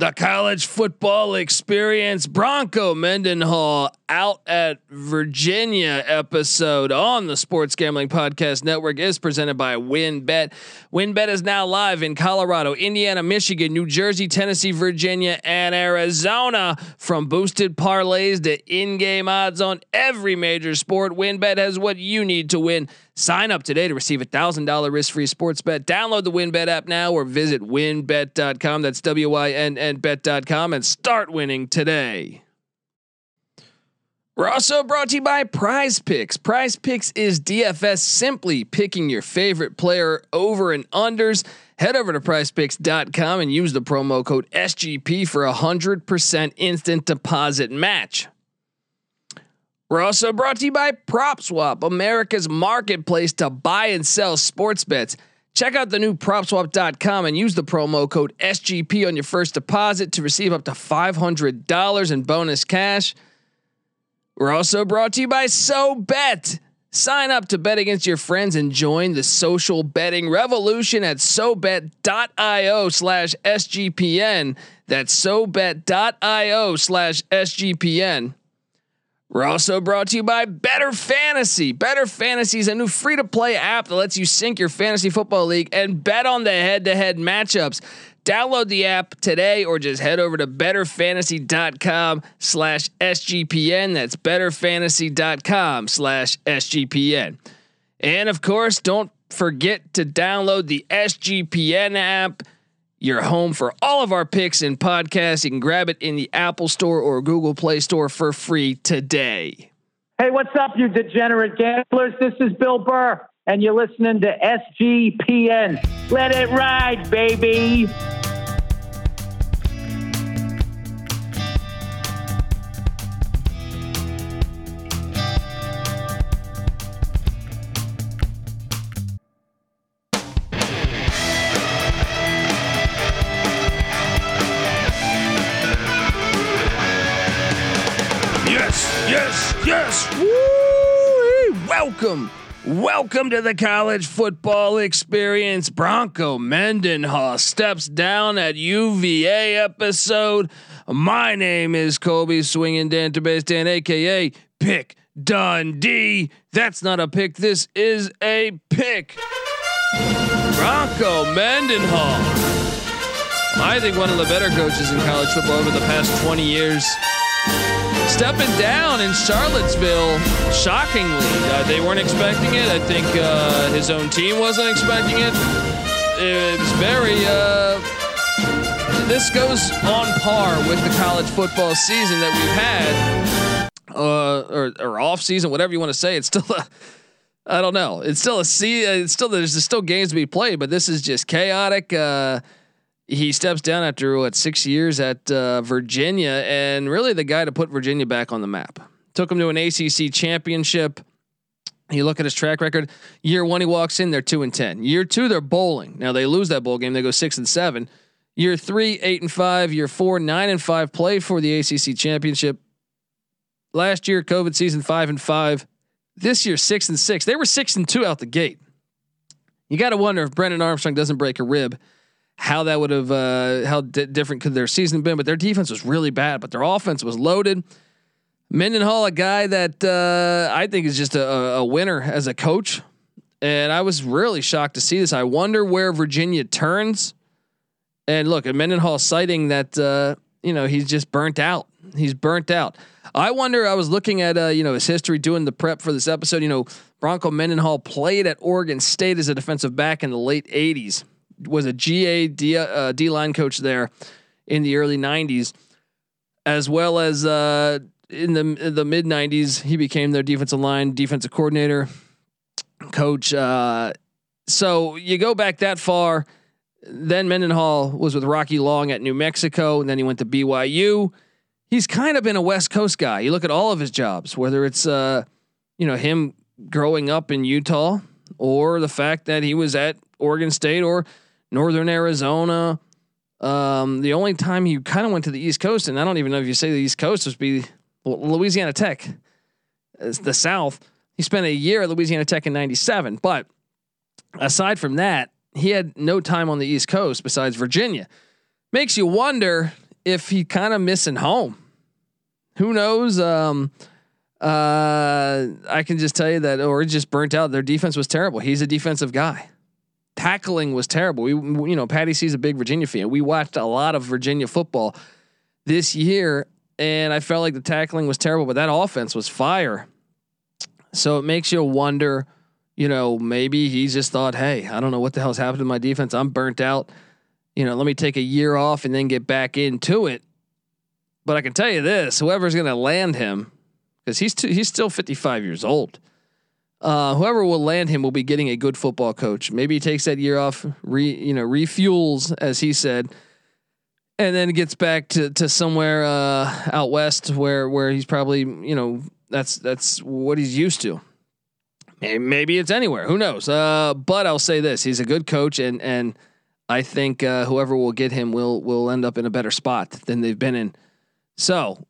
The College Football Experience Bronco Mendenhall out at Virginia episode on the Sports Gambling Podcast Network is presented by WinBet. WinBet is now live in Colorado, Indiana, Michigan, New Jersey, Tennessee, Virginia, and Arizona. From boosted parlays to in-game odds on every major sport, WinBet has what you need to win. Sign up today to receive $1,000 risk-free sports bet. Download the WinBet app now or visit winbet.com. That's WYNNBet.com and start winning today. We're also brought to you by Prize Picks. Prize Picks is DFS, simply picking your favorite player over and unders. Head over to PrizePicks.com and use the promo code SGP for 100% instant deposit match. We're also brought to you by PropSwap, America's marketplace to buy and sell sports bets. Check out the new PropSwap.com and use the promo code SGP on your first deposit to receive up to $500 in bonus cash. We're also brought to you by SoBet. Sign up to bet against your friends and join the social betting revolution at SoBet.io/SGPN. That's SoBet.io/SGPN. We're also brought to you by Better Fantasy. Better Fantasy is a new free-to-play app that lets you sync your fantasy football league and bet on the head-to-head matchups. Download the app today or just head over to betterfantasy.com/SGPN. That's betterfantasy.com/SGPN. And of course, don't forget to download the SGPN app. You're home for all of our picks and podcasts. You can grab it in the Apple Store or Google Play Store for free today. Hey, what's up, you degenerate gamblers? This is Bill Burr, and you're listening to SGPN. Let it ride, baby. Welcome to the College Football Experience. Bronco Mendenhall steps down at UVA episode. My name is Colby, swinging Dan to base Dan, aka Pick Dundee. That's not a pick. This is a pick. Bronco Mendenhall, I think one of the better coaches in college football over the past 20 years. Stepping down in Charlottesville, shockingly. They weren't expecting it. I think his own team wasn't expecting it. It's very, this goes on par with the college football season that we've had, or off season, whatever you want to say. It's still a, I don't know. It's still a there's still games to be played, but this is just chaotic. He steps down after 6 years at Virginia, and really the guy to put Virginia back on the map. Took him to an ACC championship. You look at his track record. Year one, he walks in, they're 2-10. Year two, they're bowling. Now they lose that bowl game, they go 6-7. Year three, 8-5. Year four, 9-5. Play for the ACC championship. Last year, COVID season, 5-5. This year, 6-6. They were 6-2 out the gate. You got to wonder if Brennan Armstrong doesn't break a rib, how that would have, how different could their season been? But their defense was really bad, but their offense was loaded. Mendenhall, a guy that I think is just a winner as a coach, and I was really shocked to see this. I wonder where Virginia turns. And look, at Mendenhall citing that he's just burnt out. He's burnt out. I wonder. I was looking at his history doing the prep for this episode. You know, Bronco Mendenhall played at Oregon State as a defensive back in the late '80s. Was a D line coach there in the early 90s, as well as in the mid 90s. He became their defensive coordinator, coach. So you go back that far. Then Mendenhall was with Rocky Long at New Mexico, and then he went to BYU. He's kind of been a West Coast guy. You look at all of his jobs, whether it's him growing up in Utah, or the fact that he was at Oregon State or Northern Arizona. The only time he kind of went to the East Coast, and I don't even know if you say the East Coast, would be Louisiana Tech. It's the South. He spent a year at Louisiana Tech in '97, but aside from that, he had no time on the East Coast besides Virginia. Makes you wonder if he kind of missing home. Who knows? I can just tell you that Oregon just burnt out. Their defense was terrible. He's a defensive guy. Tackling was terrible. We, you know, Patty C's a big Virginia fan. We watched a lot of Virginia football this year, and I felt like the tackling was terrible, but that offense was fire. So it makes you wonder, you know, maybe he just thought, hey, I don't know what the hell's happened to my defense. I'm burnt out. You know, let me take a year off and then get back into it. But I can tell you this, whoever's going to land him, because he's still 55 years old. Whoever will land him will be getting a good football coach. Maybe he takes that year off, refuels, as he said, and then gets back to somewhere out west where he's probably, you know, that's what he's used to. Maybe it's anywhere. Who knows? But I'll say this: he's a good coach, and I think whoever will get him will end up in a better spot than they've been in. So.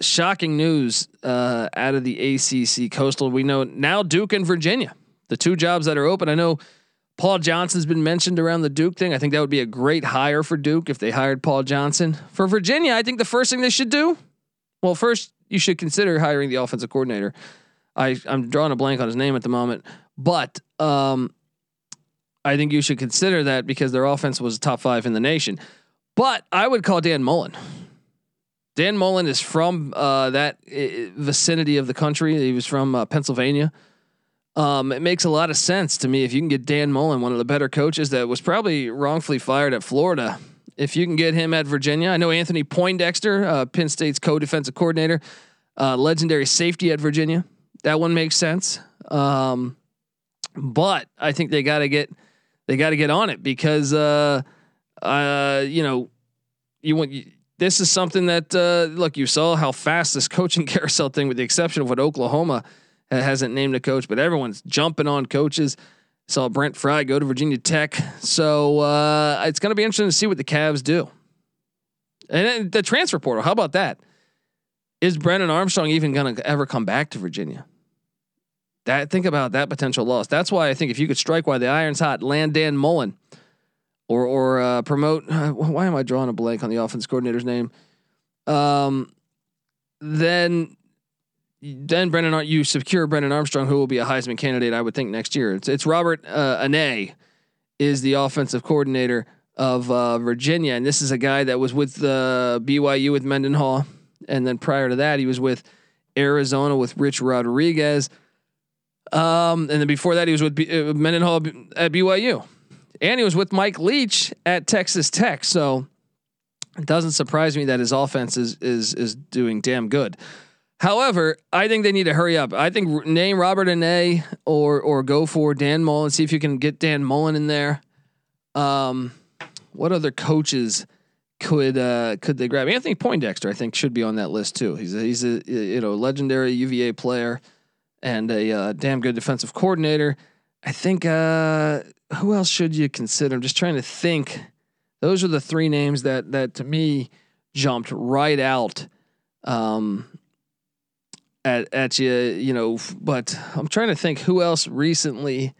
Shocking news out of the ACC Coastal. We know now Duke and Virginia, the two jobs that are open. I know Paul Johnson's been mentioned around the Duke thing. I think that would be a great hire for Duke if they hired Paul Johnson. For Virginia, I think the first thing they should do, well, first you should consider hiring the offensive coordinator. I'm drawing a blank on his name at the moment, but I think you should consider that because their offense was top 5 in the nation. But I would call Dan Mullen. Dan Mullen is from that vicinity of the country. He was from Pennsylvania. It makes a lot of sense to me if you can get Dan Mullen, one of the better coaches that was probably wrongfully fired at Florida. If you can get him at Virginia, I know Anthony Poindexter, Penn State's co-defensive coordinator, legendary safety at Virginia. That one makes sense. But I think they got to get on it because you know, this is something that look, you saw how fast this coaching carousel thing, with the exception of what Oklahoma hasn't named a coach, but everyone's jumping on coaches. Saw Brent Fry go to Virginia Tech. So it's going to be interesting to see what the Cavs do. And the transfer portal, how about that? Is Brennan Armstrong even going to ever come back to Virginia? Think about that potential loss. That's why I think if you could strike while the iron's hot, land Dan Mullen. Or promote. Why am I drawing a blank on the offense coordinator's name? Then you secure Brennan Armstrong, who will be a Heisman candidate, I would think, next year. It's Robert Anae is the offensive coordinator of Virginia, and this is a guy that was with BYU with Mendenhall, and then prior to that, he was with Arizona with Rich Rodriguez, and then before that, he was with Mendenhall at BYU. And he was with Mike Leach at Texas Tech, so it doesn't surprise me that his offense is doing damn good. However, I think they need to hurry up. I think name Robert Anae or go for Dan Mullen. See if you can get Dan Mullen in there. What other coaches could they grab? Anthony Poindexter, I think, should be on that list too. He's a you know, legendary UVA player and a damn good defensive coordinator. I think. Who else should you consider? I'm just trying to think. Those are the three names that to me jumped right out at you, you know, but I'm trying to think who else recently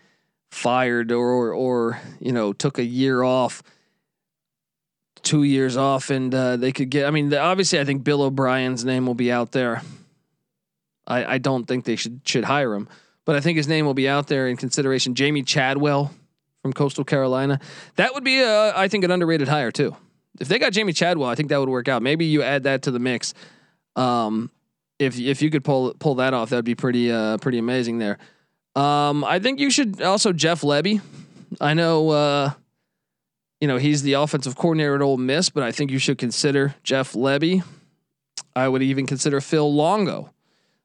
fired or you know, took a year off, 2 years off, and they could get, I mean, obviously I think Bill O'Brien's name will be out there. I don't think they should hire him, but I think his name will be out there in consideration. Jamie Chadwell from Coastal Carolina. That would be I think an underrated hire too. If they got Jamie Chadwell, I think that would work out. Maybe you add that to the mix. If you could pull that off, that'd be pretty amazing there. I think you should also Jeff Lebby. I know you know, he's the offensive coordinator at Ole Miss, but I think you should consider Jeff Lebby. I would even consider Phil Longo,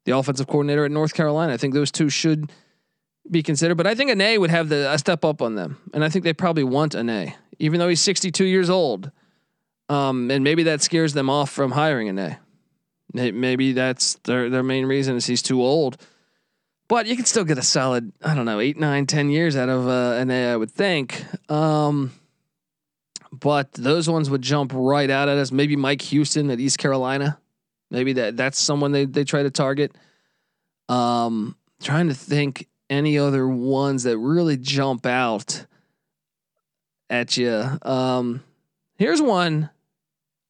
the offensive coordinator at North Carolina. I think those two should be considered, but I think Anae would have a step up on them. And I think they probably want Anae, even though he's 62 years old. And maybe that scares them off from hiring Anae. Maybe that's their main reason is he's too old, but you can still get a solid, I don't know, 8, 9, 10 years out of Anae, I would think. But those ones would jump right out at us. Maybe Mike Houston at East Carolina. Maybe that's someone they try to target. Trying to think, any other ones that really jump out at you? Here's one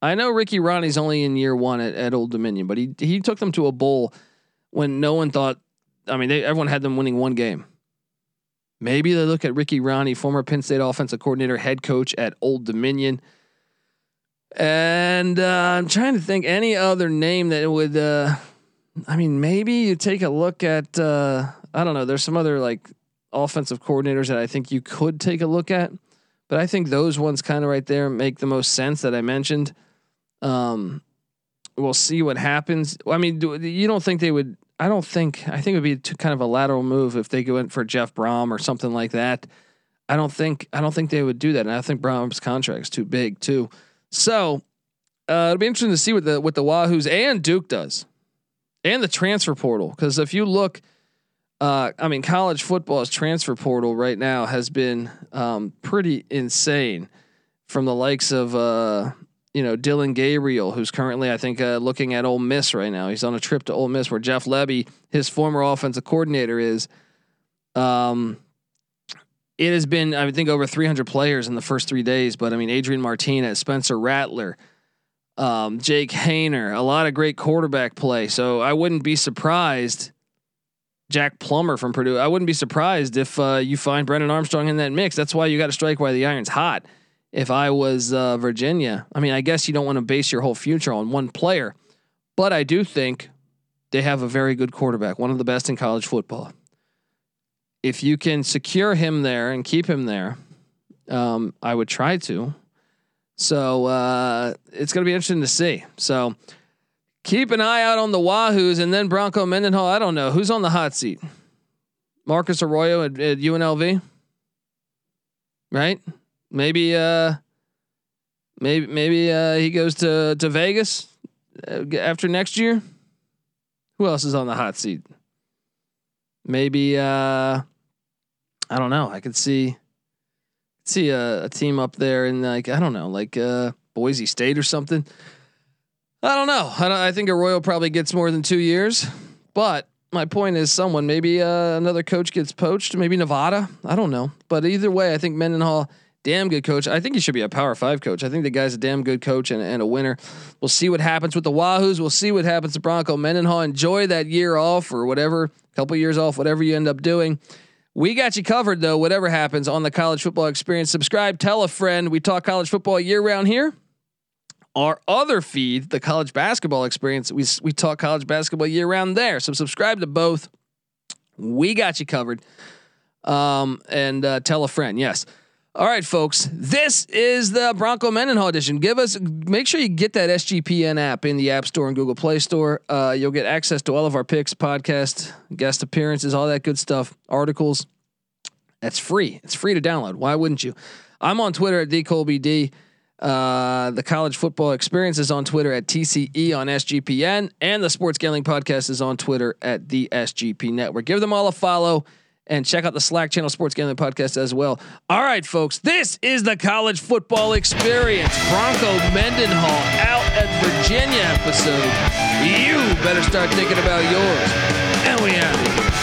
I know Ricky Ronnie's only in year one at Old Dominion, but he took them to a bowl when no one thought. I mean, everyone had them winning one game. Maybe they look at Ricky Ronnie, former Penn State offensive coordinator, head coach at Old Dominion. And I'm trying to think any other name that would. I mean, maybe you take a look at. I don't know. There's some other like offensive coordinators that I think you could take a look at, but I think those ones kind of right there make the most sense that I mentioned. We'll see what happens. I mean, you don't think they would? I don't think. I think it would be kind of a lateral move if they go in for Jeff Brom or something like that. I don't think they would do that, and I think Brom's contract's too big too. So it'll be interesting to see what the Wahoos and Duke does, and the transfer portal. Because if you look, I mean, college football's transfer portal right now has been pretty insane. From the likes of Dylan Gabriel, who's currently I think looking at Ole Miss right now. He's on a trip to Ole Miss, where Jeff Lebby, his former offensive coordinator, is. It has been, I think, over 300 players in the first 3 days. But I mean, Adrian Martinez, Spencer Rattler, Jake Hayner, a lot of great quarterback play. So I wouldn't be surprised. Jack Plummer from Purdue. I wouldn't be surprised if you find Brennan Armstrong in that mix. That's why you got to strike while the iron's hot. If I was Virginia, I mean, I guess you don't want to base your whole future on one player, but I do think they have a very good quarterback, one of the best in college football. If you can secure him there and keep him there, I would try to. So it's going to be interesting to see. So keep an eye out on the Wahoos and then Bronco Mendenhall. I don't know who's on the hot seat. Marcus Arroyo at UNLV, right? Maybe he goes to Vegas after next year. Who else is on the hot seat? Maybe I don't know. I could see a team up there in like Boise State or something. I don't know. I think Arroyo probably gets more than 2 years, but my point is someone, maybe another coach gets poached, maybe Nevada. I don't know, but either way, I think Mendenhall, damn good coach. I think he should be a Power 5 coach. I think the guy's a damn good coach and a winner. We'll see what happens with the Wahoos. We'll see what happens to Bronco Mendenhall. Enjoy that year off or whatever, couple years off, whatever you end up doing. We got you covered though, whatever happens on the College Football Experience. Subscribe, tell a friend. We talk college football year round here. Our other feed, the College Basketball Experience, we talk college basketball year round there. So subscribe to both. We got you covered. And tell a friend. Yes. All right, folks, this is the Bronco Mendenhall edition. Make sure you get that SGPN app in the App Store and Google Play Store. You'll get access to all of our picks, podcast, guest appearances, all that good stuff, articles. That's free. It's free to download. Why wouldn't you? I'm on Twitter at @DColbyD. The College Football Experience is on Twitter at TCE on SGPN, and the Sports Gambling Podcast is on Twitter at the SGP Network. Give them all a follow. And check out the Slack channel, Sports Gambling Podcast, as well. All right, folks, this is the College Football Experience. Bronco Mendenhall out at Virginia episode. You better start thinking about yours. And we out.